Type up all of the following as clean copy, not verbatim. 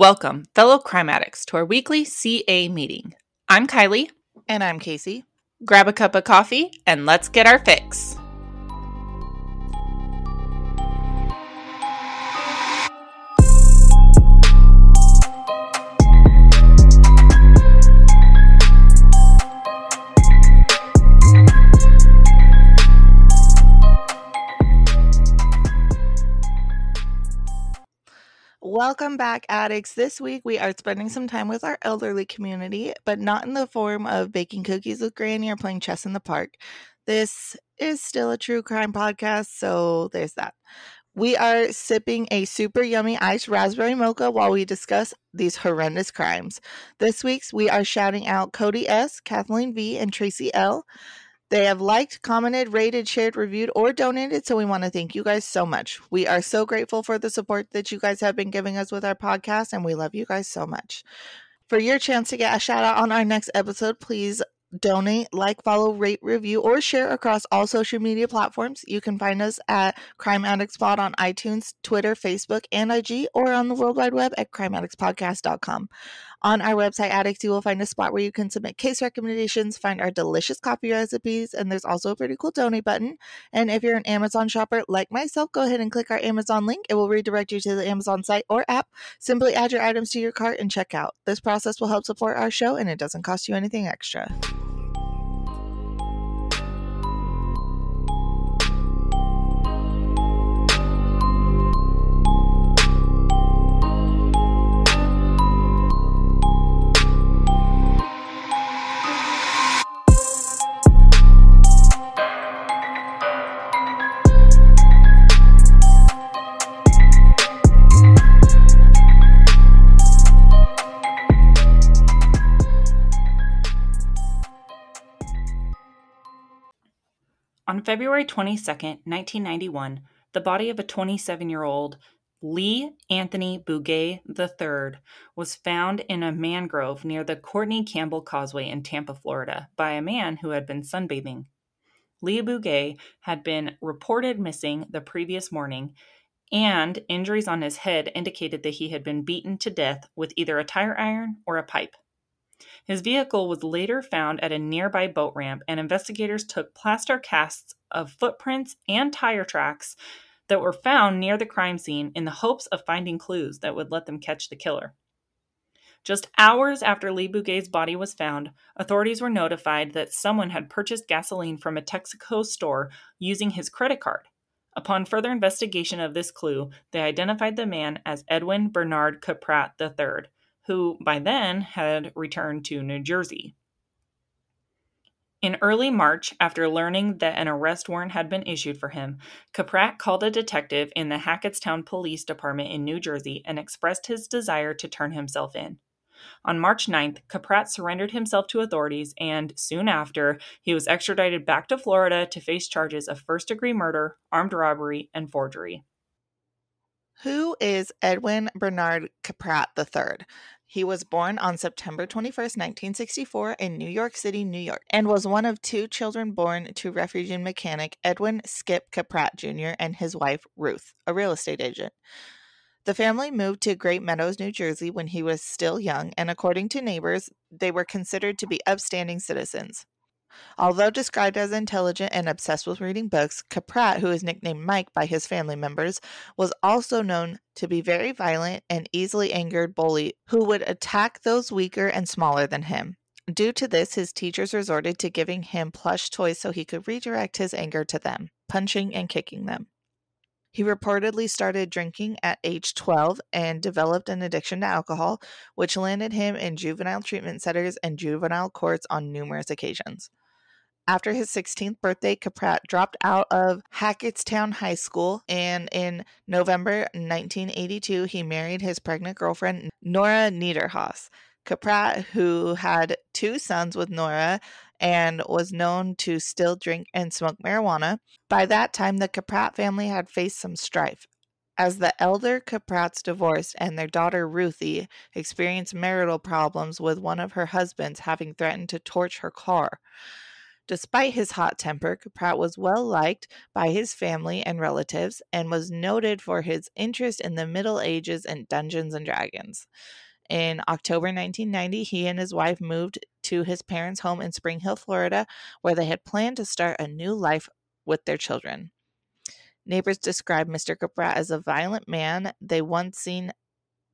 Welcome, fellow crime addicts, to our weekly CA meeting. I'm Kylie. And I'm Casey. Grab a cup of coffee and let's get our fix. Welcome back, addicts. This week we are spending some time with our elderly community, but not in the form of baking cookies with Granny or playing chess in the park. This is still a true crime podcast, so there's that. We are sipping a super yummy iced raspberry mocha while we discuss these horrendous crimes. This week's we are shouting out Cody S., Kathleen V., and Tracy L. They have liked, commented, rated, shared, reviewed, or donated, so we want to thank you guys so much. We are so grateful for the support that you guys have been giving us with our podcast, and we love you guys so much. For your chance to get a shout-out on our next episode, please donate, like, follow, rate, review, or share across all social media platforms. You can find us at Crime Addicts Pod on iTunes, Twitter, Facebook, and IG, or on the World Wide Web at CrimeAddictsPodcast.com. On our website, Addicts, you will find a spot where you can submit case recommendations, find our delicious coffee recipes, and there's also a pretty cool donate button. And if you're an Amazon shopper like myself, go ahead and click our Amazon link. It will redirect you to the Amazon site or app. Simply add your items to your cart and check out. This process will help support our show, and it doesn't cost you anything extra. On February 22, 1991, the body of a 27-year-old Lee Anthony Bouguet III was found in a mangrove near the Courtney Campbell Causeway in Tampa, Florida, by a man who had been sunbathing. Lee Bouguet had been reported missing the previous morning, and injuries on his head indicated that he had been beaten to death with either a tire iron or a pipe. His vehicle was later found at a nearby boat ramp, and investigators took plaster casts of footprints and tire tracks that were found near the crime scene in the hopes of finding clues that would let them catch the killer. Just hours after Lee Bouguet's body was found, authorities were notified that someone had purchased gasoline from a Texaco store using his credit card. Upon further investigation of this clue, they identified the man as Edwin Bernard Kaprat III, who by then had returned to New Jersey. In early March, after learning that an arrest warrant had been issued for him, Kaprat called a detective in the Hackettstown Police Department in New Jersey and expressed his desire to turn himself in. On March 9th, Kaprat surrendered himself to authorities, and soon after, he was extradited back to Florida to face charges of first-degree murder, armed robbery, and forgery. Who is Edwin Bernard Kaprat III? He was born on September 21, 1964 in New York City, New York, and was one of two children born to refugee mechanic Edwin Skip Kaprat Jr. and his wife, Ruth, a real estate agent. The family moved to Great Meadows, New Jersey when he was still young, and according to neighbors, they were considered to be upstanding citizens. Although described as intelligent and obsessed with reading books, Kaprat, who is nicknamed Mike by his family members, was also known to be very violent and easily angered bully who would attack those weaker and smaller than him. Due to this, his teachers resorted to giving him plush toys so he could redirect his anger to them, punching and kicking them. He reportedly started drinking at age 12 and developed an addiction to alcohol, which landed him in juvenile treatment centers and juvenile courts on numerous occasions. After his 16th birthday, Kaprat dropped out of Hackettstown High School, and in November 1982, he married his pregnant girlfriend, Nora Niederhaus. Kaprat, who had two sons with Nora and was known to still drink and smoke marijuana, by that time, the Kaprat family had faced some strife. As the elder Kaprats divorced and their daughter Ruthie experienced marital problems with one of her husbands having threatened to torch her car. Despite his hot temper, Kaprat was well liked by his family and relatives and was noted for his interest in the Middle Ages and Dungeons and Dragons. In October 1990, he and his wife moved to his parents' home in Spring Hill, Florida, where they had planned to start a new life with their children. Neighbors described Mr. Kaprat as a violent man they once seen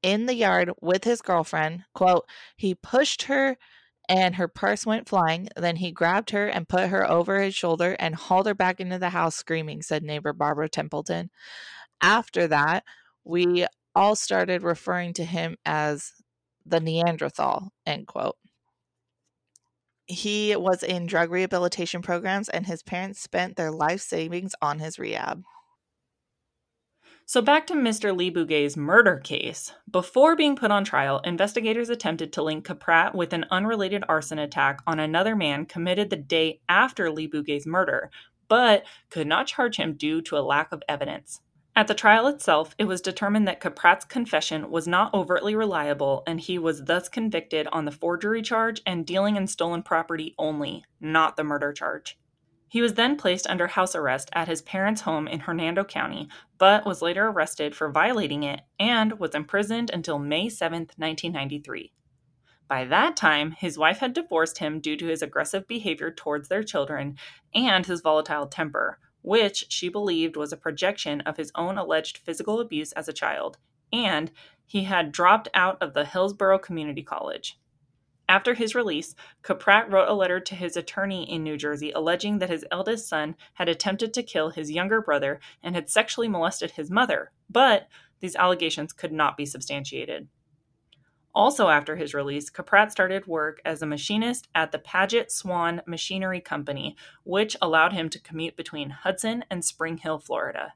in the yard with his girlfriend. Quote, "He pushed her and her purse went flying. Then he grabbed her and put her over his shoulder and hauled her back into the house screaming," said neighbor Barbara Templeton. "After that, we all started referring to him as the Neanderthal," end quote. He was in drug rehabilitation programs and his parents spent their life savings on his rehab. So back to Mr. Lee Bouguet's murder case. Before being put on trial, investigators attempted to link Kaprat with an unrelated arson attack on another man committed the day after Lee Bouguet's murder, but could not charge him due to a lack of evidence. At the trial itself, it was determined that Kaprat's confession was not overtly reliable, and he was thus convicted on the forgery charge and dealing in stolen property only, not the murder charge. He was then placed under house arrest at his parents' home in Hernando County, but was later arrested for violating it and was imprisoned until May 7, 1993. By that time, his wife had divorced him due to his aggressive behavior towards their children and his volatile temper, which she believed was a projection of his own alleged physical abuse as a child, and he had dropped out of the Hillsborough Community College. After his release, Kaprat wrote a letter to his attorney in New Jersey alleging that his eldest son had attempted to kill his younger brother and had sexually molested his mother, but these allegations could not be substantiated. Also after his release, Kaprat started work as a machinist at the Paget Swan Machinery Company, which allowed him to commute between Hudson and Spring Hill, Florida.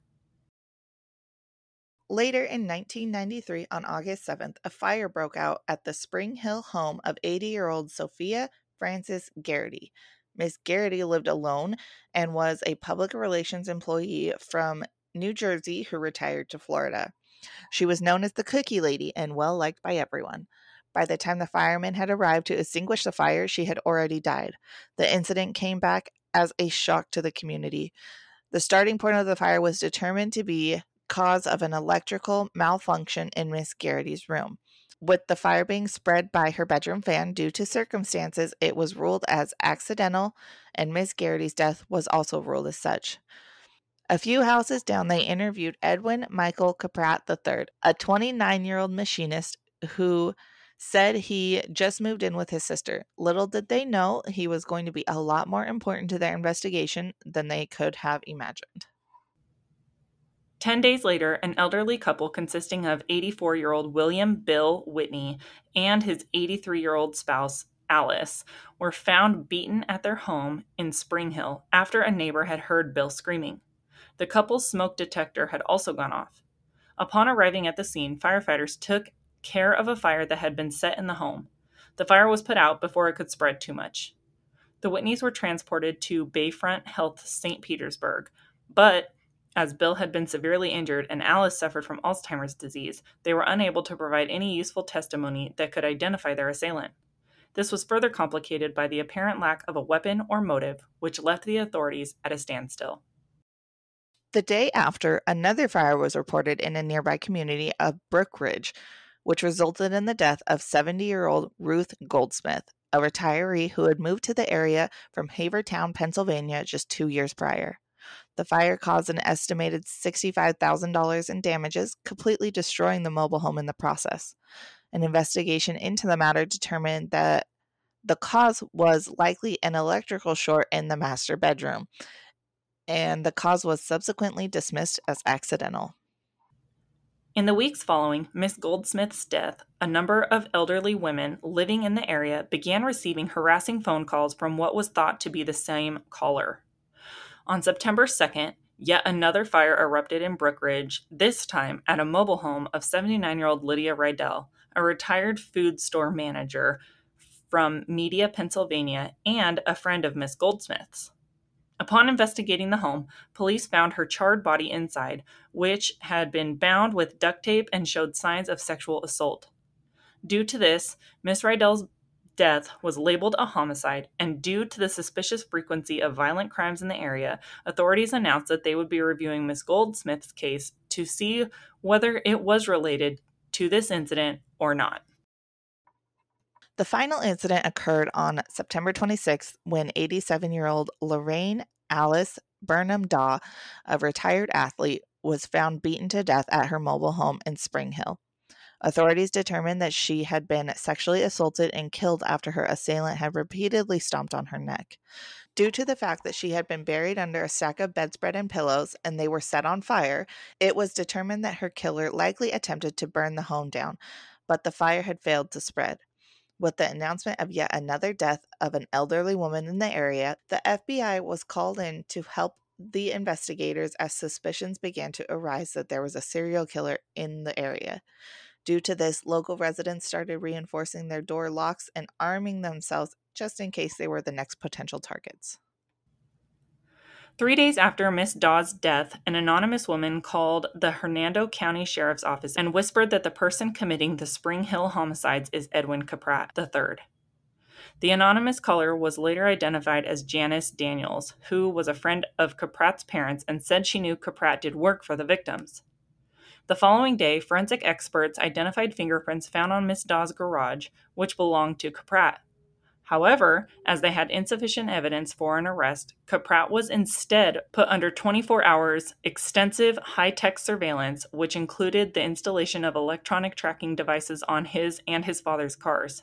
Later in 1993, on August 7th, a fire broke out at the Spring Hill home of 80-year-old Sophia Francis Garrity. Miss Garrity lived alone and was a public relations employee from New Jersey who retired to Florida. She was known as the Cookie Lady and well-liked by everyone. By the time the firemen had arrived to extinguish the fire, she had already died. The incident came back as a shock to the community. The starting point of the fire was determined to be cause of an electrical malfunction in Miss Garrity's room. With the fire being spread by her bedroom fan due to circumstances, it was ruled as accidental, and Miss Garrity's death was also ruled as such. A few houses down, they interviewed Edwin Michael Kaprat III, a 29-year-old machinist who said he just moved in with his sister. Little did they know he was going to be a lot more important to their investigation than they could have imagined. 10 days later, an elderly couple consisting of 84-year-old William Bill Whitney and his 83-year-old spouse, Alice, were found beaten at their home in Spring Hill after a neighbor had heard Bill screaming. The couple's smoke detector had also gone off. Upon arriving at the scene, firefighters took care of a fire that had been set in the home. The fire was put out before it could spread too much. The Whitneys were transported to Bayfront Health St. Petersburg, but as Bill had been severely injured and Alice suffered from Alzheimer's disease, they were unable to provide any useful testimony that could identify their assailant. This was further complicated by the apparent lack of a weapon or motive, which left the authorities at a standstill. The day after, another fire was reported in a nearby community of Brookridge, which resulted in the death of 70-year-old Ruth Goldsmith, a retiree who had moved to the area from Havertown, Pennsylvania, just 2 years prior. The fire caused an estimated $65,000 in damages, completely destroying the mobile home in the process. An investigation into the matter determined that the cause was likely an electrical short in the master bedroom, and the cause was subsequently dismissed as accidental. In the weeks following Miss Goldsmith's death, a number of elderly women living in the area began receiving harassing phone calls from what was thought to be the same caller. On September 2nd, yet another fire erupted in Brookridge, this time at a mobile home of 79-year-old Lydia Riddell, a retired food store manager from Media, Pennsylvania, and a friend of Miss Goldsmith's. Upon investigating the home, police found her charred body inside, which had been bound with duct tape and showed signs of sexual assault. Due to this, Miss Riddell's death was labeled a homicide, and due to the suspicious frequency of violent crimes in the area, authorities announced that they would be reviewing Miss Goldsmith's case to see whether it was related to this incident or not. The final incident occurred on September 26th when 87-year-old Lorraine Alice Burnham-Daw, a retired athlete, was found beaten to death at her mobile home in Spring Hill. Authorities determined that she had been sexually assaulted and killed after her assailant had repeatedly stomped on her neck. Due to the fact that she had been buried under a stack of bedspread and pillows and they were set on fire, it was determined that her killer likely attempted to burn the home down, but the fire had failed to spread. With the announcement of yet another death of an elderly woman in the area, the FBI was called in to help the investigators as suspicions began to arise that there was a serial killer in the area. Due to this, local residents started reinforcing their door locks and arming themselves just in case they were the next potential targets. 3 days after Miss Daw's death, an anonymous woman called the Hernando County Sheriff's Office and whispered that the person committing the Spring Hill homicides is Edwin Kaprat III. The anonymous caller was later identified as Janice Daniels, who was a friend of Kaprat's parents and said she knew Kaprat did work for the victims. The following day, forensic experts identified fingerprints found on Miss Daw's garage, which belonged to Kaprat. However, as they had insufficient evidence for an arrest, Kaprat was instead put under 24 hours extensive high-tech surveillance, which included the installation of electronic tracking devices on his and his father's cars.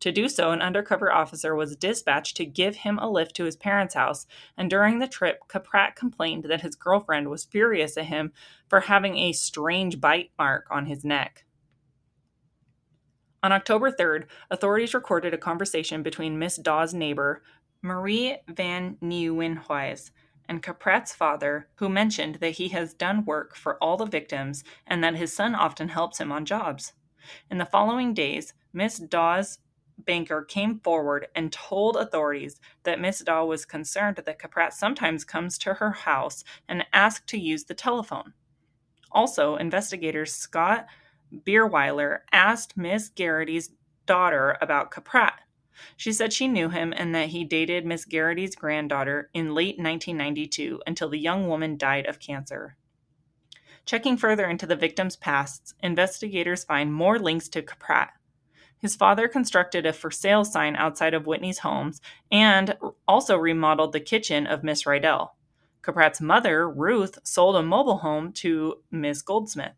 To do so, an undercover officer was dispatched to give him a lift to his parents' house, and during the trip, Kaprat complained that his girlfriend was furious at him for having a strange bite mark on his neck. On October 3rd, authorities recorded a conversation between Miss Daw's neighbor, Marie Van Nieuwenhuys, and Kaprat's father, who mentioned that he has done work for all the victims and that his son often helps him on jobs. In the following days, Miss Daw's banker came forward and told authorities that Miss Daw was concerned that Kaprat sometimes comes to her house and asked to use the telephone. Also, investigators Scott Beerweiler asked Miss Garrity's daughter about Kaprat. She said she knew him and that he dated Miss Garrity's granddaughter in late 1992 until the young woman died of cancer. Checking further into the victim's pasts, investigators find more links to Kaprat. His father constructed a for sale sign outside of Whitney's homes and also remodeled the kitchen of Miss Riddell. Kaprat's mother, Ruth, sold a mobile home to Miss Goldsmith.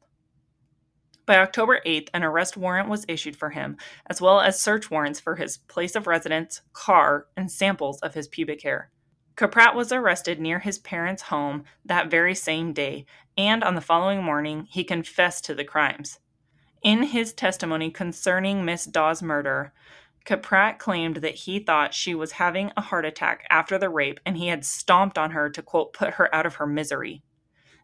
By October 8th, an arrest warrant was issued for him, as well as search warrants for his place of residence, car, and samples of his pubic hair. Kaprat was arrested near his parents' home that very same day, and on the following morning, he confessed to the crimes. In his testimony concerning Miss Daw's murder, Kaprat claimed that he thought she was having a heart attack after the rape, and he had stomped on her to, quote, put her out of her misery.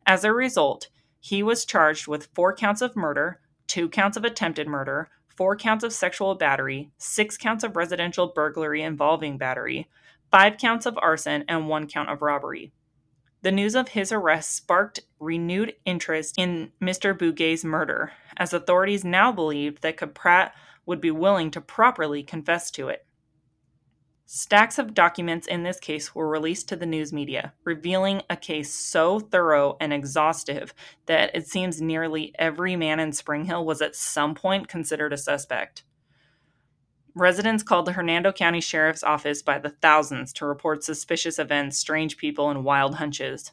As a result, he was charged with 4 counts of murder, 2 counts of attempted murder, 4 counts of sexual battery, 6 counts of residential burglary involving battery, 5 counts of arson, and 1 count of robbery. The news of his arrest sparked renewed interest in Mr. Bouguet's murder, as authorities now believed that Kaprat would be willing to properly confess to it. Stacks of documents in this case were released to the news media, revealing a case so thorough and exhaustive that it seems nearly every man in Spring Hill was at some point considered a suspect. Residents called the Hernando County Sheriff's Office by the thousands to report suspicious events, strange people, and wild hunches.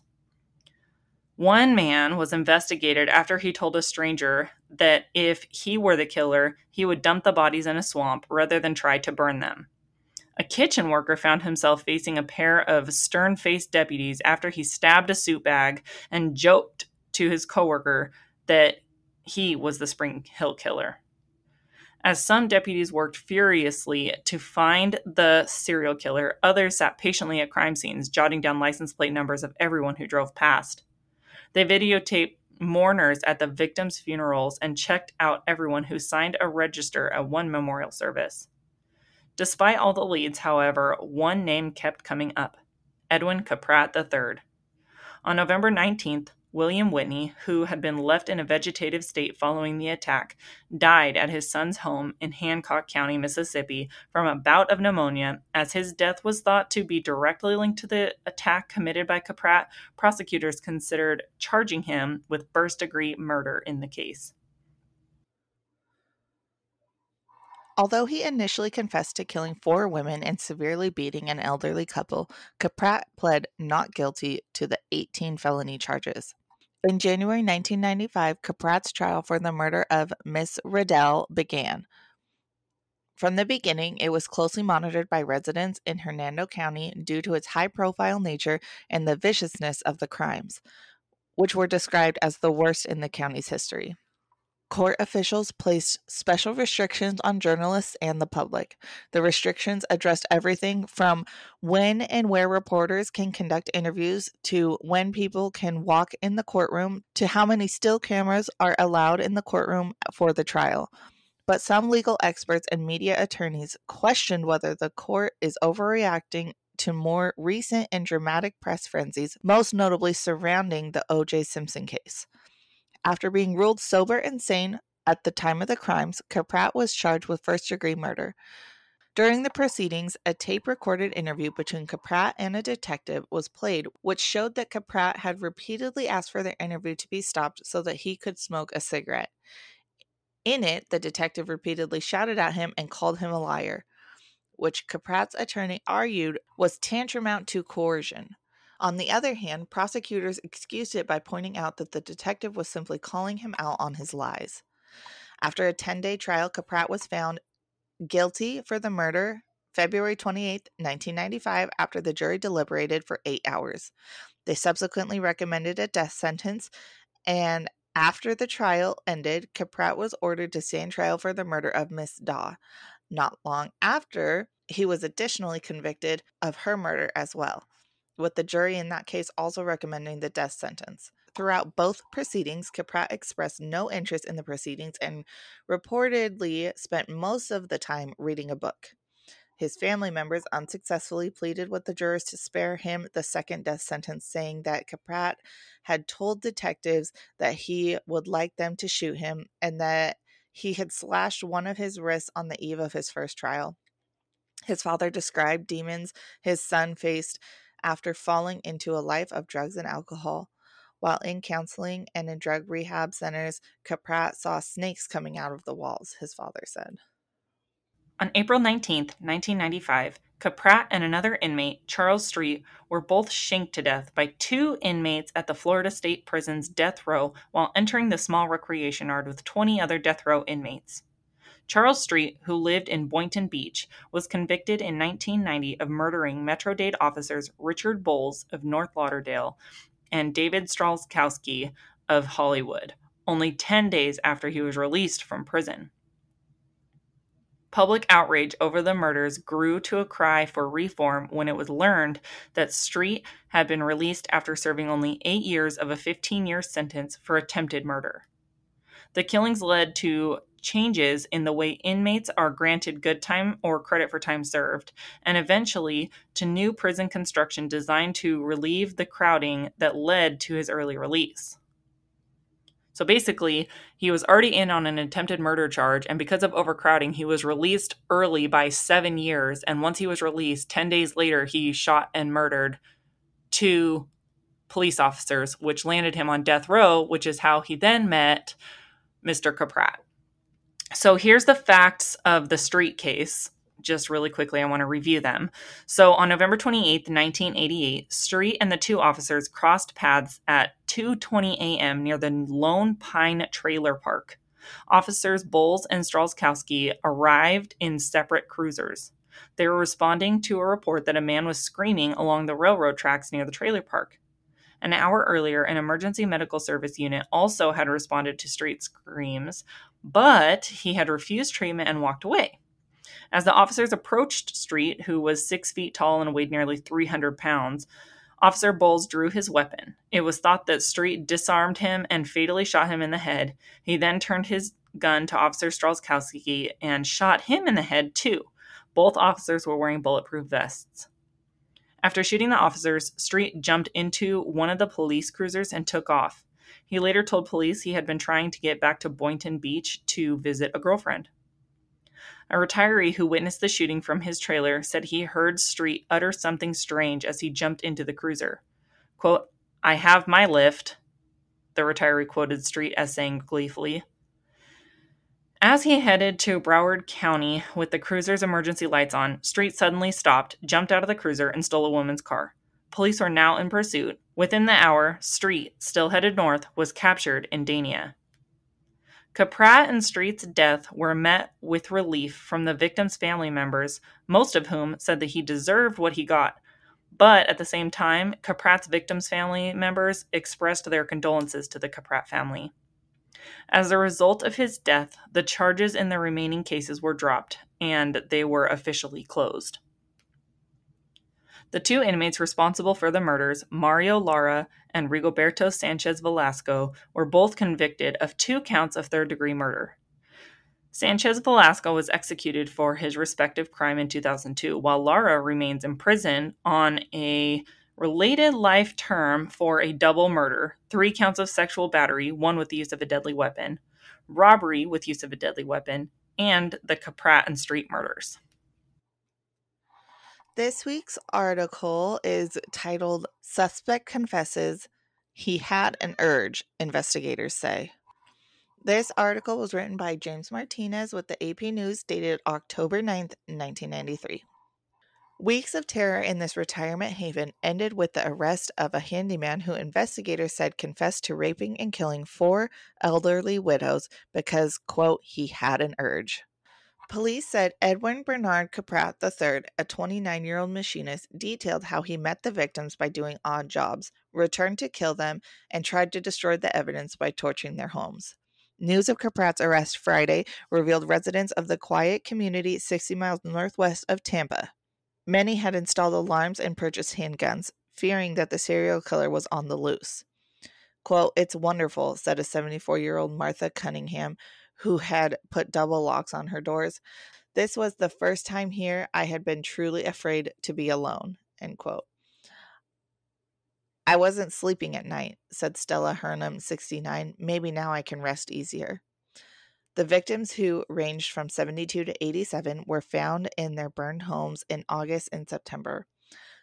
One man was investigated after he told a stranger that if he were the killer, he would dump the bodies in a swamp rather than try to burn them. A kitchen worker found himself facing a pair of stern-faced deputies after he stabbed a soot bag and joked to his coworker that he was the Spring Hill killer. As some deputies worked furiously to find the serial killer, others sat patiently at crime scenes, jotting down license plate numbers of everyone who drove past. They videotaped mourners at the victims' funerals and checked out everyone who signed a register at one memorial service. Despite all the leads, however, one name kept coming up, Edwin Kaprat III. On November 19th, William Whitney, who had been left in a vegetative state following the attack, died at his son's home in Hancock County, Mississippi, from a bout of pneumonia. As his death was thought to be directly linked to the attack committed by Kaprat, prosecutors considered charging him with first-degree murder in the case. Although he initially confessed to killing 4 women and severely beating an elderly couple, Kaprat pled not guilty to the 18 felony charges. In January 1995, Kaprat's trial for the murder of Miss Riddell began. From the beginning, it was closely monitored by residents in Hernando County due to its high-profile nature and the viciousness of the crimes, which were described as the worst in the county's history. Court officials placed special restrictions on journalists and the public. The restrictions addressed everything from when and where reporters can conduct interviews to when people can walk in the courtroom to how many still cameras are allowed in the courtroom for the trial. But some legal experts and media attorneys questioned whether the court is overreacting to more recent and dramatic press frenzies, most notably surrounding the O.J. Simpson case. After being ruled sober and sane at the time of the crimes, Kaprat was charged with first-degree murder. During the proceedings, a tape-recorded interview between Kaprat and a detective was played, which showed that Kaprat had repeatedly asked for the interview to be stopped so that he could smoke a cigarette. In it, the detective repeatedly shouted at him and called him a liar, which Kaprat's attorney argued was tantamount to coercion. On the other hand, prosecutors excused it by pointing out that the detective was simply calling him out on his lies. After a 10-day trial, Kaprat was found guilty for the murder February 28, 1995, after the jury deliberated for 8 hours. They subsequently recommended a death sentence, and after the trial ended, Kaprat was ordered to stand trial for the murder of Miss Daw. Not long after, he was additionally convicted of her murder as well, with the jury in that case also recommending the death sentence. Throughout both proceedings, Kaprat expressed no interest in the proceedings and reportedly spent most of the time reading a book. His family members unsuccessfully pleaded with the jurors to spare him the second death sentence, saying that Kaprat had told detectives that he would like them to shoot him and that he had slashed one of his wrists on the eve of his first trial. His father described demons his son faced after falling into a life of drugs and alcohol. While in counseling and in drug rehab centers, Kaprat saw snakes coming out of the walls, his father said. On April 19, 1995, Kaprat and another inmate, Charles Street, were both shanked to death by 2 inmates at the Florida State Prison's death row while entering the small recreation yard with 20 other death row inmates. Charles Street, who lived in Boynton Beach, was convicted in 1990 of murdering Metro-Dade officers Richard Bowles of North Lauderdale and David Stralkowski of Hollywood, only 10 days after he was released from prison. Public outrage over the murders grew to a cry for reform when it was learned that Street had been released after serving only 8 years of a 15-year sentence for attempted murder. The killings led to changes in the way inmates are granted good time or credit for time served, and eventually to new prison construction designed to relieve the crowding that led to his early release. So basically, he was already in on an attempted murder charge, and because of overcrowding, he was released early by 7 years, and once he was released, 10 days later, he shot and murdered 2 police officers, which landed him on death row, which is how he then met Mr. Kaprat. So here's the facts of the Street case. Just really quickly, I want to review them. So on November 28th, 1988, Street and the 2 officers crossed paths at 2:20 a.m. near the Lone Pine Trailer Park. Officers Bowles and Stralkowski arrived in separate cruisers. They were responding to a report that a man was screaming along the railroad tracks near the trailer park. An hour earlier, an emergency medical service unit also had responded to Street's screams, but he had refused treatment and walked away. As the officers approached Street, who was 6 feet tall and weighed nearly 300 pounds, Officer Bowles drew his weapon. It was thought that Street disarmed him and fatally shot him in the head. He then turned his gun to Officer Stralkowski and shot him in the head, too. Both officers were wearing bulletproof vests. After shooting the officers, Street jumped into one of the police cruisers and took off. He later told police he had been trying to get back to Boynton Beach to visit a girlfriend. A retiree who witnessed the shooting from his trailer said he heard Street utter something strange as he jumped into the cruiser. Quote, "I have my lift," the retiree quoted Street as saying gleefully. As he headed to Broward County with the cruiser's emergency lights on, Street suddenly stopped, jumped out of the cruiser, and stole a woman's car. Police were now in pursuit. Within the hour, Street, still headed north, was captured in Dania. Kaprat and Street's death were met with relief from the victim's family members, most of whom said that he deserved what he got. But at the same time, Kaprat's victim's family members expressed their condolences to the Kaprat family. As a result of his death, the charges in the remaining cases were dropped, and they were officially closed. The two inmates responsible for the murders, Mario Lara and Rigoberto Sanchez Velasco, were both convicted of 2 counts of third-degree murder. Sanchez Velasco was executed for his respective crime in 2002, while Lara remains in prison on a related life term for a double murder, 3 counts of sexual battery, 1 with the use of a deadly weapon, robbery with use of a deadly weapon, and the Kaprat and Street murders. This week's article is titled, "Suspect Confesses He Had an Urge, Investigators Say." This article was written by James Martinez with the AP News dated October 9th, 1993. Weeks of terror in this retirement haven ended with the arrest of a handyman who investigators said confessed to raping and killing 4 elderly widows because, quote, "he had an urge." Police said Edwin Bernard Kaprat III, a 29-year-old machinist, detailed how he met the victims by doing odd jobs, returned to kill them, and tried to destroy the evidence by torching their homes. News of Kaprat's arrest Friday revealed residents of the quiet community 60 miles northwest of Tampa. Many had installed alarms and purchased handguns, fearing that the serial killer was on the loose. Quote, "It's wonderful," said a 74-year-old Martha Cunningham, who had put double locks on her doors. "This was the first time here I had been truly afraid to be alone," end quote. "I wasn't sleeping at night," said Stella Hernum, 69. "Maybe now I can rest easier." The victims, who ranged from 72 to 87, were found in their burned homes in August and September.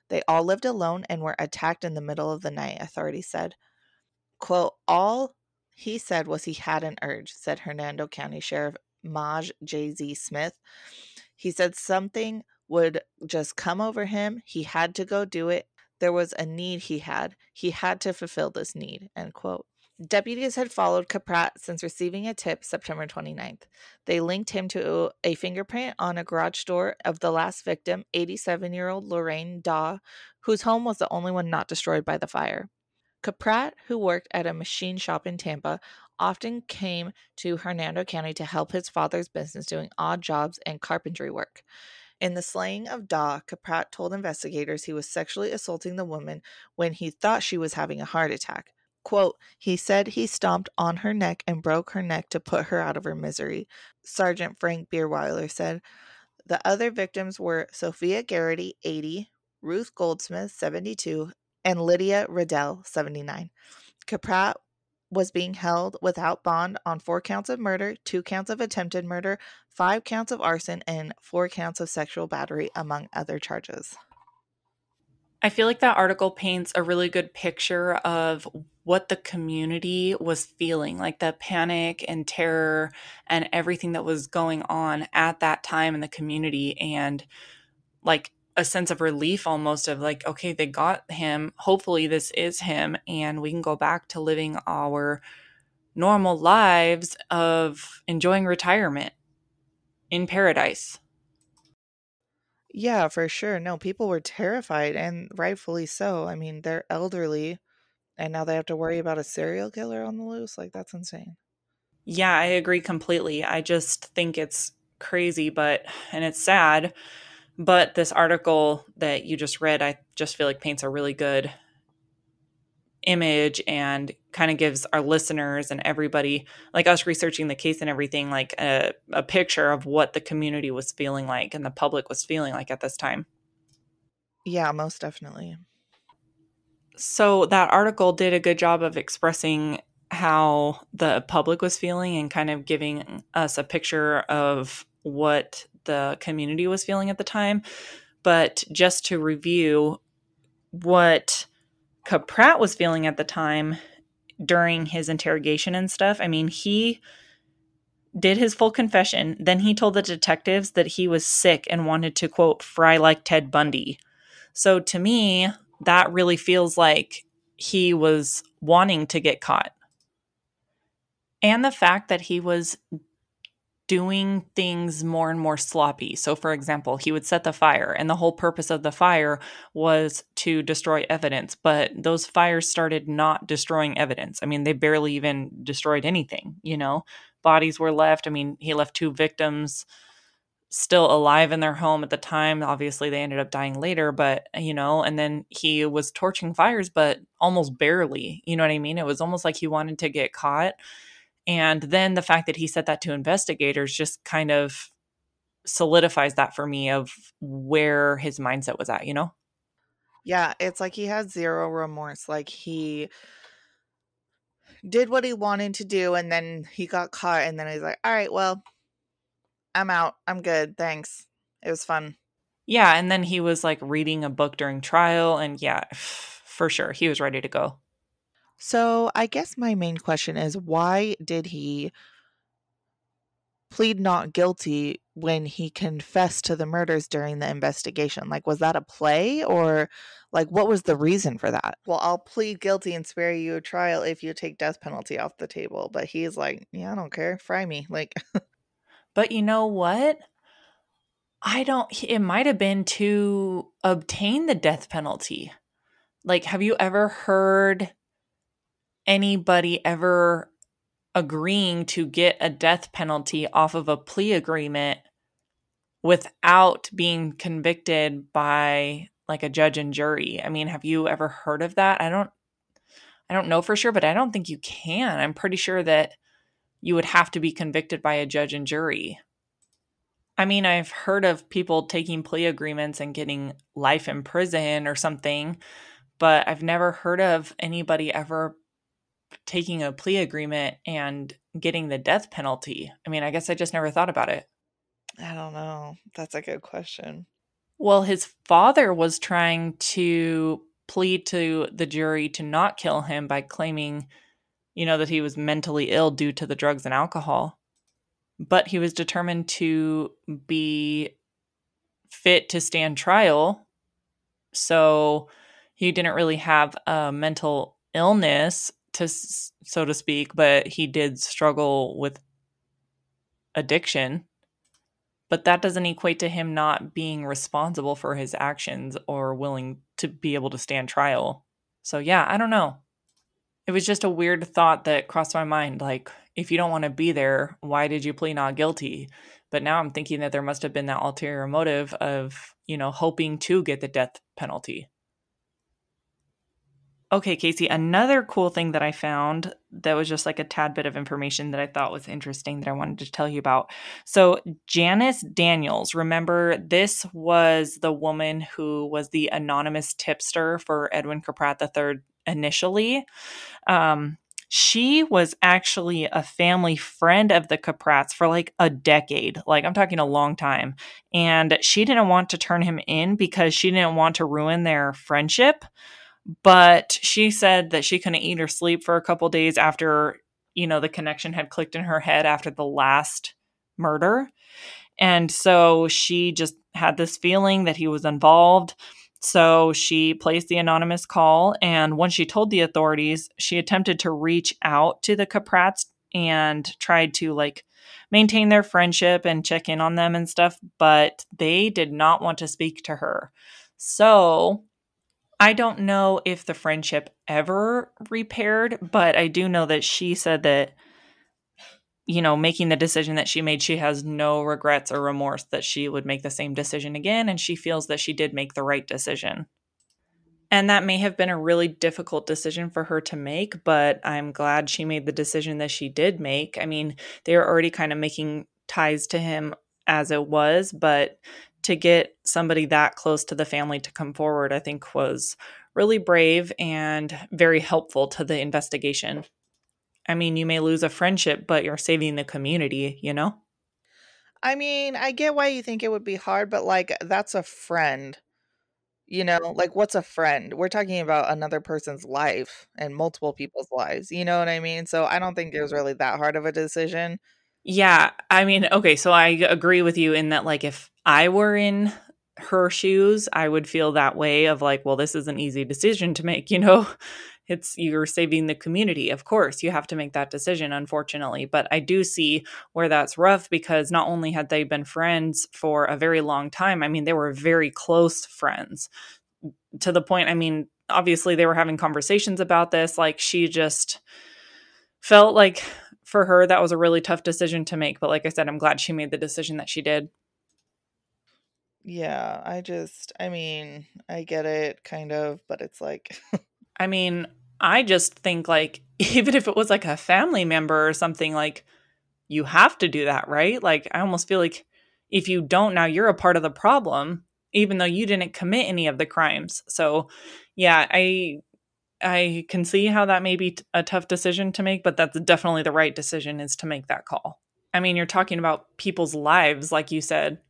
They all lived alone and were attacked in the middle of the night, authorities said. Quote, "All he said was he had an urge," said Hernando County Sheriff Maj J.Z. Smith. "He said something would just come over him. He had to go do it. There was a need he had. He had to fulfill this need," end quote. Deputies had followed Kaprat since receiving a tip September 29th. They linked him to a fingerprint on a garage door of the last victim, 87-year-old Lorraine Daw, whose home was the only one not destroyed by the fire. Kaprat, who worked at a machine shop in Tampa, often came to Hernando County to help his father's business doing odd jobs and carpentry work. In the slaying of Daw, Kaprat told investigators he was sexually assaulting the woman when he thought she was having a heart attack. Quote, "He said he stomped on her neck and broke her neck to put her out of her misery," Sergeant Frank Bierweiler said. The other victims were Sophia Garrity, 80, Ruth Goldsmith, 72, and Lydia Riddell, 79. Kaprat was being held without bond on 4 counts of murder, 2 counts of attempted murder, 5 counts of arson, and 4 counts of sexual battery, among other charges. I feel like that article paints a really good picture of what the community was feeling, like the panic and terror and everything that was going on at that time in the community, and like a sense of relief almost of like, okay, they got him. Hopefully this is him and we can go back to living our normal lives of enjoying retirement in paradise. Yeah, for sure. No, people were terrified, and rightfully so. I mean, they're elderly, and now they have to worry about a serial killer on the loose. Like, that's insane. Yeah, I agree completely. I just think it's crazy, and it's sad. But this article that you just read, I just feel like paints a really good image and kind of gives our listeners and everybody, like us researching the case and everything, like a picture of what the community was feeling like and the public was feeling like at this time. Yeah, most definitely. So that article did a good job of expressing how the public was feeling and kind of giving us a picture of what the community was feeling at the time. But just to review what Kaprat was feeling at the time during his interrogation and stuff, I mean, he did his full confession. Then he told the detectives that he was sick and wanted to, quote, fry like Ted Bundy. So to me, that really feels like he was wanting to get caught. And the fact that he was doing things more and more sloppy. So, for example, he would set the fire, and the whole purpose of the fire was to destroy evidence. But those fires started not destroying evidence. I mean, they barely even destroyed anything, you know. Bodies were left. I mean, he left two victims still alive in their home at the time. Obviously, they ended up dying later, but, you know, and then he was torching fires, but almost barely. You know what I mean? It was almost like he wanted to get caught. And then the fact that he said that to investigators just kind of solidifies that for me of where his mindset was at, you know? Yeah, it's like he had zero remorse. Like he did what he wanted to do and then he got caught and then he's like, all right, well, I'm out. I'm good. Thanks. It was fun. Yeah. And then he was like reading a book during trial and yeah, for sure. He was ready to go. So I guess my main question is, why did he plead not guilty when he confessed to the murders during the investigation? Like, was that a play or like, what was the reason for that? Well, I'll plead guilty and swear you a trial if you take death penalty off the table. But he's like, yeah, I don't care. Fry me. Like, but you know what? It might've been to obtain the death penalty. Like, have you ever heard anybody ever agreeing to get a death penalty off of a plea agreement without being convicted by like a judge and jury? I mean, have you ever heard of that? I don't know for sure, but I don't think you can. I'm pretty sure that you would have to be convicted by a judge and jury. I mean, I've heard of people taking plea agreements and getting life in prison or something, but I've never heard of anybody ever taking a plea agreement and getting the death penalty. I mean, I guess I just never thought about it. I don't know. That's a good question. Well, his father was trying to plead to the jury to not kill him by claiming, you know, that he was mentally ill due to the drugs and alcohol. But he was determined to be fit to stand trial. So he didn't really have a mental illness, so to speak, but he did struggle with addiction. But that doesn't equate to him not being responsible for his actions or willing to be able to stand trial. So yeah, I don't know. It was just a weird thought that crossed my mind. Like, if you don't want to be there, why did you plead not guilty? But now I'm thinking that there must have been that ulterior motive of, you know, hoping to get the death penalty. Okay, Casey, another cool thing that I found that was just like a tad bit of information that I thought was interesting that I wanted to tell you about. So Janice Daniels, remember, this was the woman who was the anonymous tipster for Edwin Kaprat III initially. She was actually a family friend of the Kaprats for like a decade. Like, I'm talking a long time. And she didn't want to turn him in because she didn't want to ruin their friendship. But she said that she couldn't eat or sleep for a couple days after, you know, the connection had clicked in her head after the last murder. And so she just had this feeling that he was involved. So she placed the anonymous call. And once she told the authorities, she attempted to reach out to the Kaprats and tried to like maintain their friendship and check in on them and stuff. But they did not want to speak to her. So I don't know if the friendship ever repaired, but I do know that she said that, you know, making the decision that she made, she has no regrets or remorse that she would make the same decision again. And she feels that she did make the right decision. And that may have been a really difficult decision for her to make, but I'm glad she made the decision that she did make. I mean, they were already kind of making ties to him as it was, but to get somebody that close to the family to come forward, I think was really brave and very helpful to the investigation. I mean, you may lose a friendship, but you're saving the community, you know? I mean, I get why you think it would be hard, but like, that's a friend. You know, like, what's a friend? We're talking about another person's life and multiple people's lives. You know what I mean? So I don't think it was really that hard of a decision. Yeah. I mean, okay. So I agree with you in that, like, if I were in her shoes, I would feel that way of like, well, this is an easy decision to make, you know? It's, you're saving the community. Of course, you have to make that decision, unfortunately. But I do see where that's rough, because not only had they been friends for a very long time, I mean, they were very close friends to the point, I mean, obviously they were having conversations about this. Like, she just felt like for her, that was a really tough decision to make. But like I said, I'm glad she made the decision that she did. Yeah, I mean, I get it kind of, but it's like... I mean, I just think, like, even if it was like a family member or something, like, you have to do that, right? Like, I almost feel like if you don't, now you're a part of the problem, even though you didn't commit any of the crimes. So, yeah, I can see how that may be a tough decision to make, but that's definitely the right decision, is to make that call. I mean, you're talking about people's lives, like you said.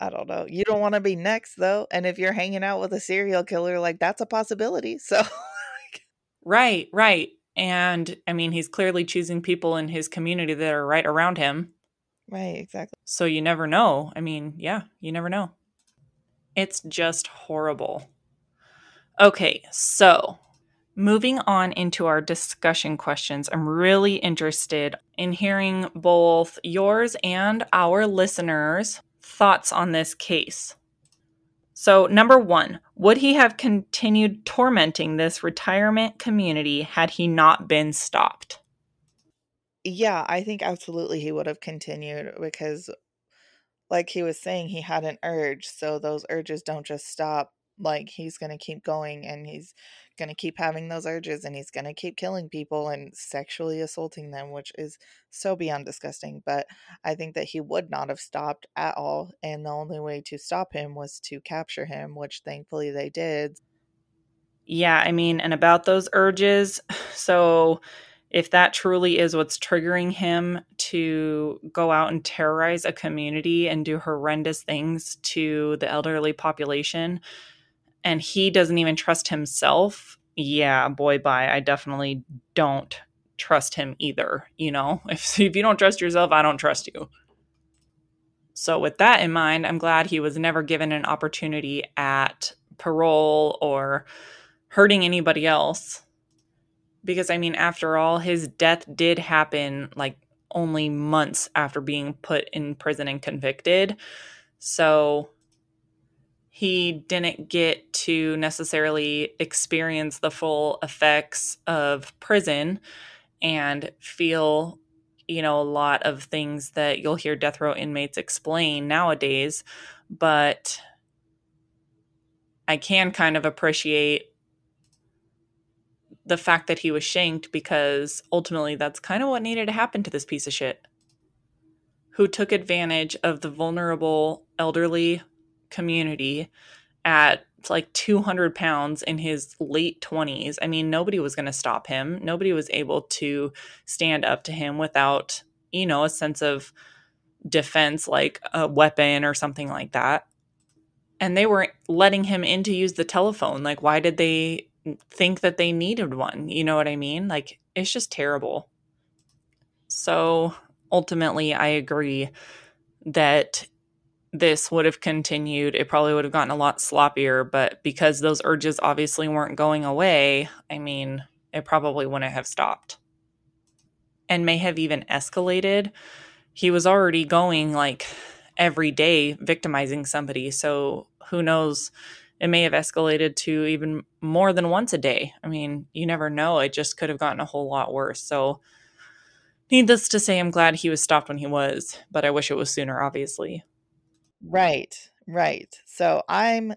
I don't know. You don't want to be next, though. And if you're hanging out with a serial killer, like, that's a possibility. So. Right, right. And I mean, he's clearly choosing people in his community that are right around him. Right, exactly. So you never know. I mean, yeah, you never know. It's just horrible. Okay, so moving on into our discussion questions, I'm really interested in hearing both yours and our listeners' thoughts on this case. So, number one, would he have continued tormenting this retirement community had he not been stopped? Yeah, I think absolutely he would have continued, because like he was saying, he had an urge. So those urges don't just stop. Like, he's going to keep going, and he's going to keep having those urges, and he's going to keep killing people and sexually assaulting them, which is so beyond disgusting. But I think that he would not have stopped at all. And the only way to stop him was to capture him, which thankfully they did. Yeah, I mean, and about those urges. So if that truly is what's triggering him to go out and terrorize a community and do horrendous things to the elderly population, and he doesn't even trust himself, yeah, boy, bye. I definitely don't trust him either, you know? If you don't trust yourself, I don't trust you. So with that in mind, I'm glad he was never given an opportunity at parole or hurting anybody else. Because, I mean, after all, his death did happen, like, only months after being put in prison and convicted. So... he didn't get to necessarily experience the full effects of prison and feel, you know, a lot of things that you'll hear death row inmates explain nowadays. But I can kind of appreciate the fact that he was shanked, because ultimately that's kind of what needed to happen to this piece of shit, who took advantage of the vulnerable elderly community at like 200 pounds in his late 20s. I mean, nobody was going to stop him. Nobody was able to stand up to him without, you know, a sense of defense, like a weapon or something like that. And they were letting him in to use the telephone. Like, why did they think that they needed one? You know what I mean? Like, it's just terrible. So ultimately, I agree that this would have continued. It probably would have gotten a lot sloppier, but because those urges obviously weren't going away, I mean, it probably wouldn't have stopped and may have even escalated. He was already going like every day victimizing somebody. So who knows? It may have escalated to even more than once a day. I mean, you never know. It just could have gotten a whole lot worse. So needless to say, I'm glad he was stopped when he was, but I wish it was sooner, obviously. Right, right. So I'm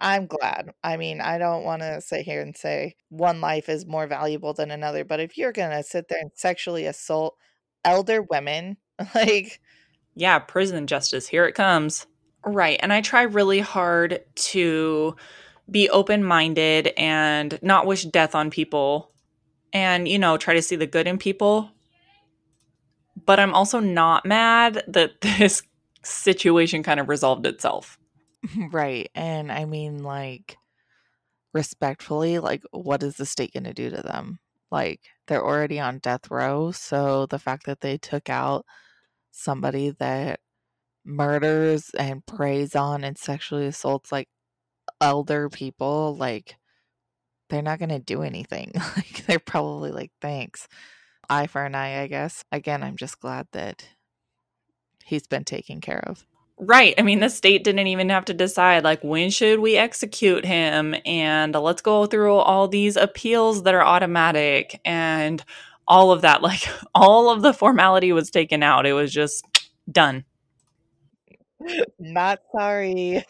glad. I mean, I don't want to sit here and say one life is more valuable than another, but if you're going to sit there and sexually assault elder women, like... yeah, prison justice, here it comes. Right, and I try really hard to be open-minded and not wish death on people, and, you know, try to see the good in people. But I'm also not mad that this situation kind of resolved itself. Right. And I mean, like, respectfully, like, what is the state going to do to them? Like, they're already on death row. So the fact that they took out somebody that murders and preys on and sexually assaults, like, elder people, like, they're not going to do anything. Like, they're probably like, thanks. Eye for an eye, I guess. Again, I'm just glad that he's been taken care of. Right. I mean, the state didn't even have to decide, like, when should we execute him? And let's go through all these appeals that are automatic and all of that. Like, all of the formality was taken out. It was just done. Not sorry.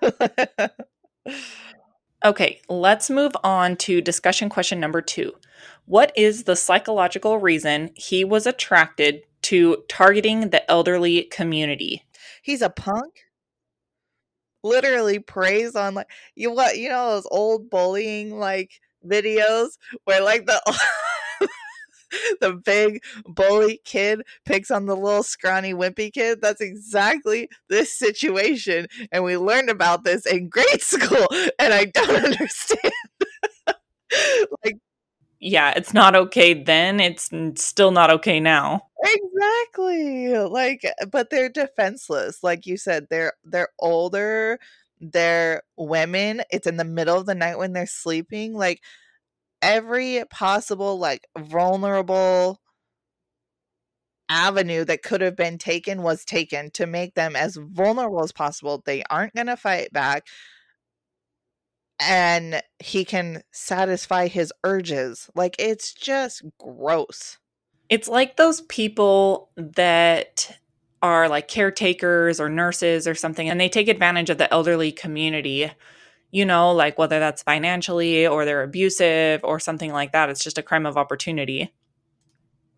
Okay, let's move on to discussion question number 2. What is the psychological reason he was attracted to targeting the elderly community? He's a punk. Literally preys on, like, you know those old bullying, like, videos where, like, the the big bully kid picks on the little scrawny wimpy kid? That's exactly this situation, and we learned about this in grade school, and I don't understand. Like, yeah, it's not okay then. It's still not okay now. Exactly. Like, but they're defenseless. Like you said, they're older. They're women. It's in the middle of the night when they're sleeping. Like, every possible, like, vulnerable avenue that could have been taken was taken to make them as vulnerable as possible. They aren't going to fight back. And he can satisfy his urges. Like, it's just gross. It's like those people that are, like, caretakers or nurses or something, and they take advantage of the elderly community, you know, like, whether that's financially or they're abusive or something like that. It's just a crime of opportunity.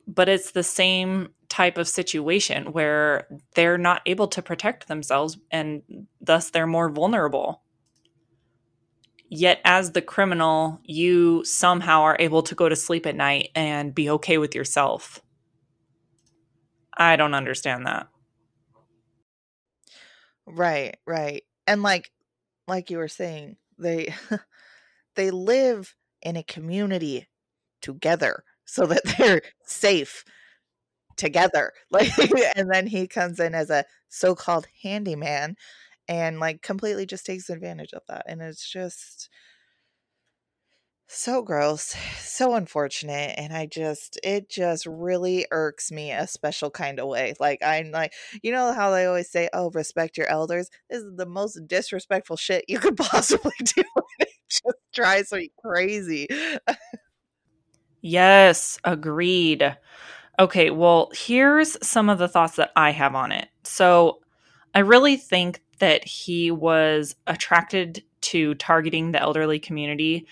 But it's the same type of situation where they're not able to protect themselves, and thus they're more vulnerable. Yet as the criminal, you somehow are able to go to sleep at night and be okay with yourself. I don't understand that. Right, right. And like you were saying, they live in a community together so that they're safe together. Like, and then he comes in as a so-called handyman and, like, completely just takes advantage of that. And it's just so gross, so unfortunate. And it just really irks me a special kind of way. Like, I'm like, you know how they always say, oh, respect your elders? This is the most disrespectful shit you could possibly do. It just drives me crazy. Yes, agreed. Okay, well, here's some of the thoughts that I have on it. So I really think that he was attracted to targeting the elderly community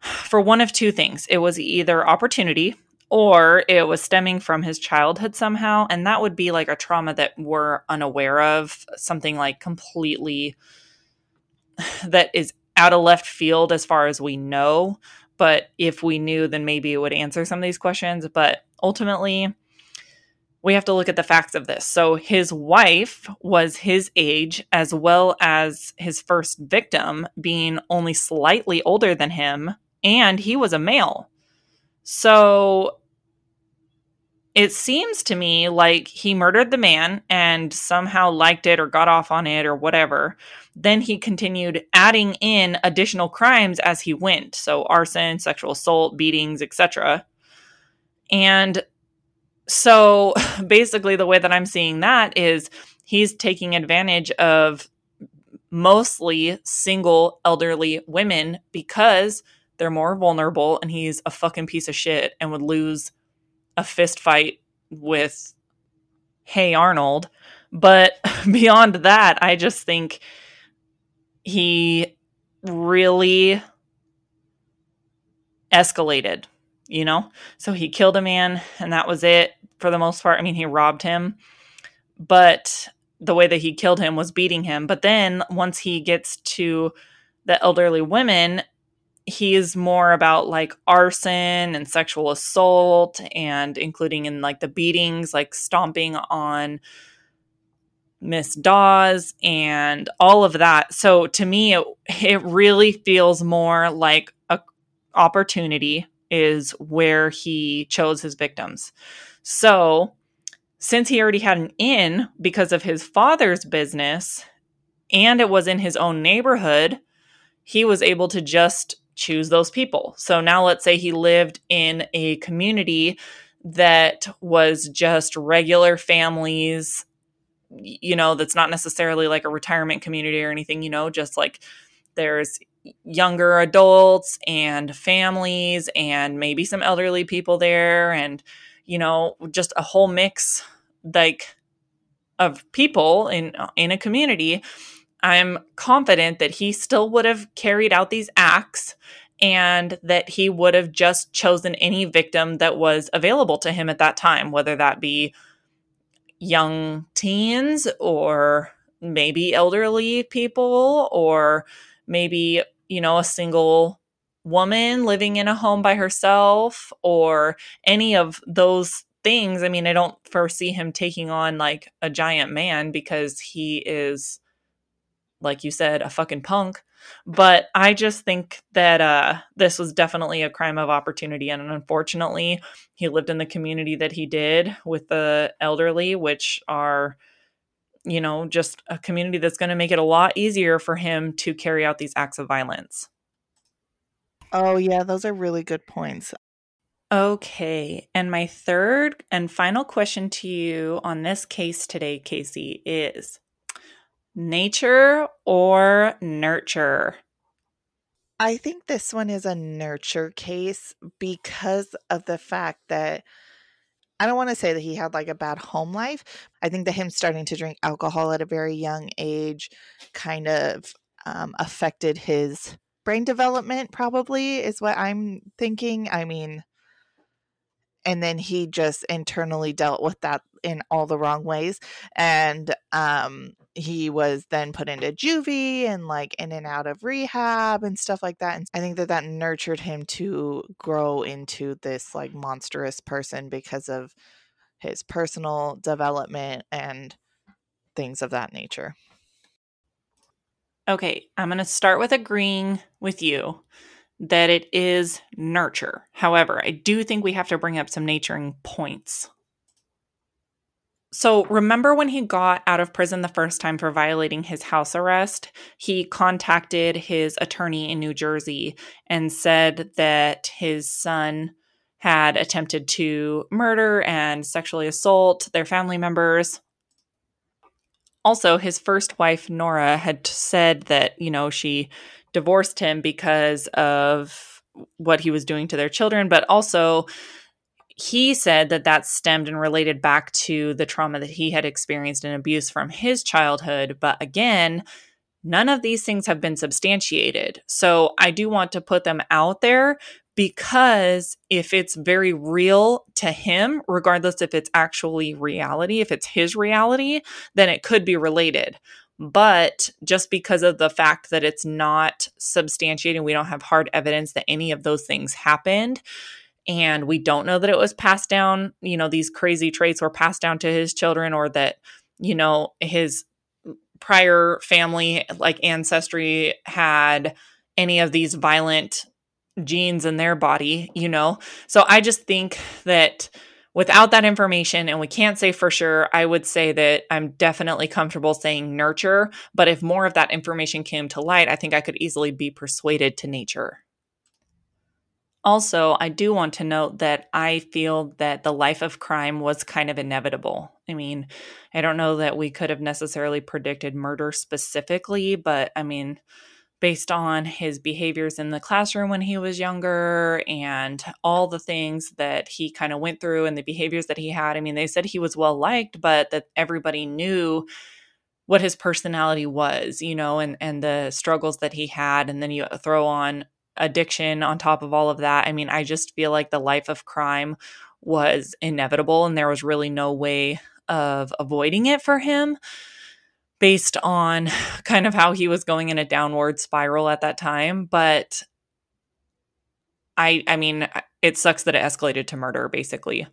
for one of two things. It was either opportunity or it was stemming from his childhood somehow. And that would be like a trauma that we're unaware of, something like completely that is out of left field as far as we know. But if we knew, then maybe it would answer some of these questions. But ultimately, we have to look at the facts of this. So his wife was his age, as well as his first victim being only slightly older than him, and he was a male. So it seems to me like he murdered the man and somehow liked it or got off on it or whatever. Then he continued adding in additional crimes as he went. So arson, sexual assault, beatings, etc. And so basically the way that I'm seeing that is he's taking advantage of mostly single elderly women because they're more vulnerable, and he's a fucking piece of shit and would lose a fist fight with Hey Arnold. But beyond that, I just think he really escalated, you know? So he killed a man and that was it. For the most part, I mean, he robbed him, but the way that he killed him was beating him. But then once he gets to the elderly women, he is more about like arson and sexual assault, and including in like the beatings, like stomping on Miss Dawes and all of that. So to me, it really feels more like a opportunity is where he chose his victims. So since he already had an in because of his father's business, and it was in his own neighborhood, he was able to just choose those people. So now let's say he lived in a community that was just regular families, you know, that's not necessarily like a retirement community or anything, you know, just like there's younger adults and families and maybe some elderly people there and, you know, just a whole mix like of people in a community. I'm confident that he still would have carried out these acts and that he would have just chosen any victim that was available to him at that time, whether that be young teens or maybe elderly people or maybe, you know, a single woman living in a home by herself or any of those things. I mean, I don't foresee him taking on like a giant man because he is, like you said, a fucking punk. But I just think that this was definitely a crime of opportunity. And unfortunately, he lived in the community that he did with the elderly, which are, you know, just a community that's going to make it a lot easier for him to carry out these acts of violence. Oh, yeah, those are really good points. Okay. And my third and final question to you on this case today, Casey, is nature or nurture? I think this one is a nurture case because of the fact that I don't want to say that he had like a bad home life. I think that him starting to drink alcohol at a very young age kind of affected his brain development, probably, is what I'm thinking. I mean, and then he just internally dealt with that in all the wrong ways. And he was then put into juvie and like in and out of rehab and stuff like that. And I think that that nurtured him to grow into this like monstrous person because of his personal development and things of that nature. Okay, I'm going to start with agreeing with you that it is nurture. However, I do think we have to bring up some nurturing points. So remember when he got out of prison the first time for violating his house arrest, he contacted his attorney in New Jersey and said that his son had attempted to murder and sexually assault their family members. Also, his first wife, Nora, had said that, you know, she divorced him because of what he was doing to their children, but also he said that that stemmed and related back to the trauma that he had experienced and abuse from his childhood. But again, none of these things have been substantiated. So I do want to put them out there because if it's very real to him, regardless if it's actually reality, if it's his reality, then it could be related. But just because of the fact that it's not substantiated, we don't have hard evidence that any of those things happened, and we don't know that it was passed down, you know, these crazy traits were passed down to his children, or that, you know, his prior family, like ancestry, had any of these violent genes in their body, you know. So I just think that without that information, and we can't say for sure, I would say that I'm definitely comfortable saying nurture. But if more of that information came to light, I think I could easily be persuaded to nature. Also, I do want to note that I feel that the life of crime was kind of inevitable. I mean, I don't know that we could have necessarily predicted murder specifically, but I mean, based on his behaviors in the classroom when he was younger and all the things that he kind of went through and the behaviors that he had, I mean, they said he was well-liked, but that everybody knew what his personality was, you know, and the struggles that he had. And then you throw on addiction on top of all of that. I mean, I just feel like the life of crime was inevitable and there was really no way of avoiding it for him based on kind of how he was going in a downward spiral at that time. But I mean, it sucks that it escalated to murder, basically.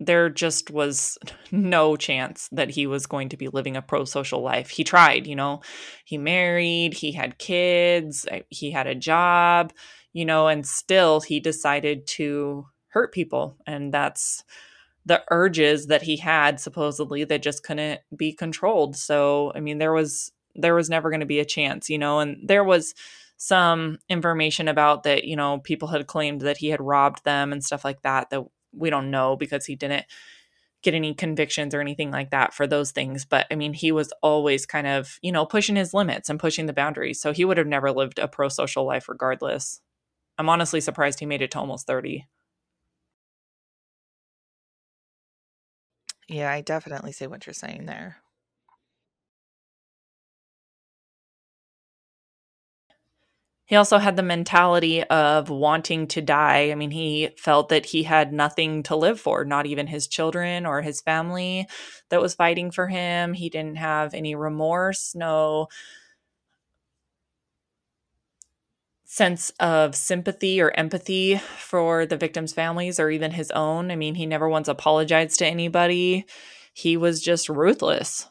There just was no chance that he was going to be living a pro-social life. He tried, you know, he married, he had kids, he had a job, you know, and still he decided to hurt people. And that's the urges that he had, supposedly, that just couldn't be controlled. So, I mean, there was never going to be a chance, you know, and there was some information about that, you know, people had claimed that he had robbed them and stuff like that, that we don't know because he didn't get any convictions or anything like that for those things. But I mean, he was always kind of, you know, pushing his limits and pushing the boundaries. So he would have never lived a pro-social life regardless. I'm honestly surprised he made it to almost 30. Yeah, I definitely see what you're saying there. He also had the mentality of wanting to die. I mean, he felt that he had nothing to live for, not even his children or his family that was fighting for him. He didn't have any remorse, no sense of sympathy or empathy for the victims' families or even his own. I mean, he never once apologized to anybody. He was just ruthless.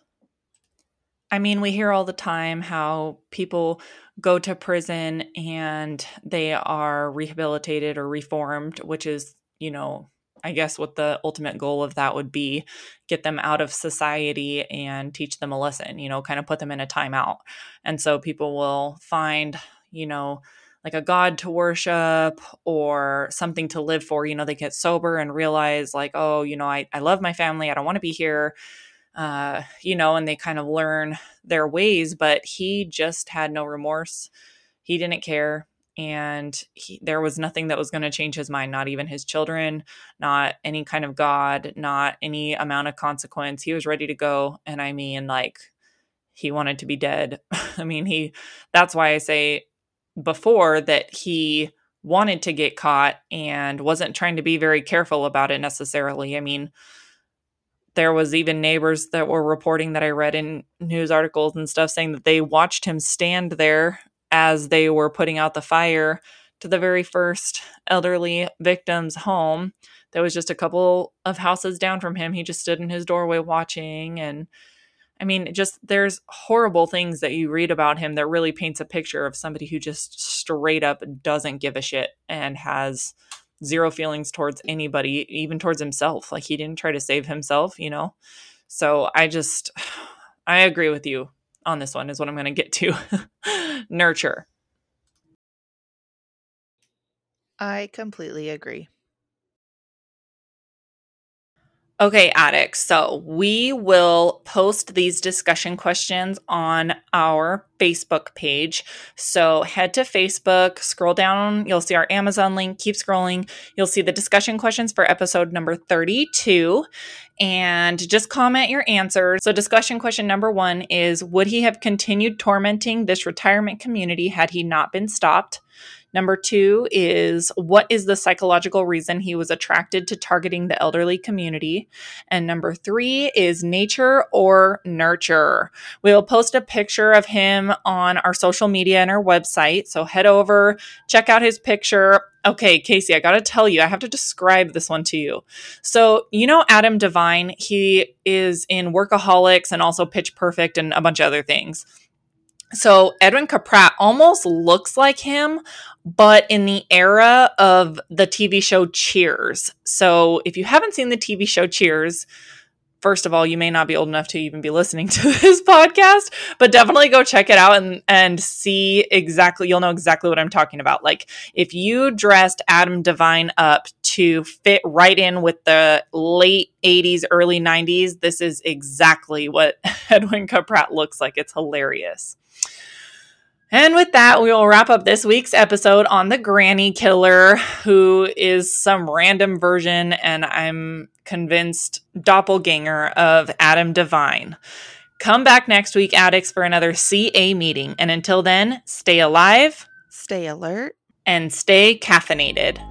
I mean, we hear all the time how people go to prison and they are rehabilitated or reformed, which is, you know, I guess what the ultimate goal of that would be, get them out of society and teach them a lesson, you know, kind of put them in a timeout. And so people will find, you know, like a god to worship or something to live for. You know, they get sober and realize like, oh, you know, I love my family. I don't want to be here. You know, and they kind of learn their ways, but he just had no remorse. He didn't care. And there was nothing that was going to change his mind, not even his children, not any kind of God, not any amount of consequence. He was ready to go. And I mean, like, he wanted to be dead. I mean, that's why I say before that he wanted to get caught and wasn't trying to be very careful about it necessarily. I mean, there was even neighbors that were reporting that I read in news articles and stuff saying that they watched him stand there as they were putting out the fire to the very first elderly victim's home. That was just a couple of houses down from him. He just stood in his doorway watching. And I mean, just there's horrible things that you read about him that really paints a picture of somebody who just straight up doesn't give a shit and has zero feelings towards anybody, even towards himself. Like, he didn't try to save himself, you know? So I agree with you on this one is what I'm going to get to. Nurture. I completely agree. Okay, addicts. So we will post these discussion questions on our Facebook page. So head to Facebook, scroll down. You'll see our Amazon link. Keep scrolling. You'll see the discussion questions for episode number 32. And just comment your answers. So discussion question number 1 is, would he have continued tormenting this retirement community had he not been stopped? Number 2 is, what is the psychological reason he was attracted to targeting the elderly community? And number 3 is nature or nurture. We'll post a picture of him on our social media and our website. So head over, check out his picture. Okay, Casey, I got to tell you, I have to describe this one to you. So, you know, Adam Devine, he is in Workaholics and also Pitch Perfect and a bunch of other things. So Edwin Kaprat almost looks like him, but in the era of the TV show Cheers. So if you haven't seen the TV show Cheers, first of all, you may not be old enough to even be listening to this podcast, but definitely go check it out and see exactly, you'll know exactly what I'm talking about. Like, if you dressed Adam Devine up to fit right in with the late 80s, early 90s, this is exactly what Edwin Kaprat looks like. It's hilarious. And with that, we will wrap up this week's episode on the granny killer, who is some random version, and I'm convinced, doppelganger of Adam Devine. Come back next week, addicts, for another CA meeting. And until then, stay alive, stay alert, and stay caffeinated.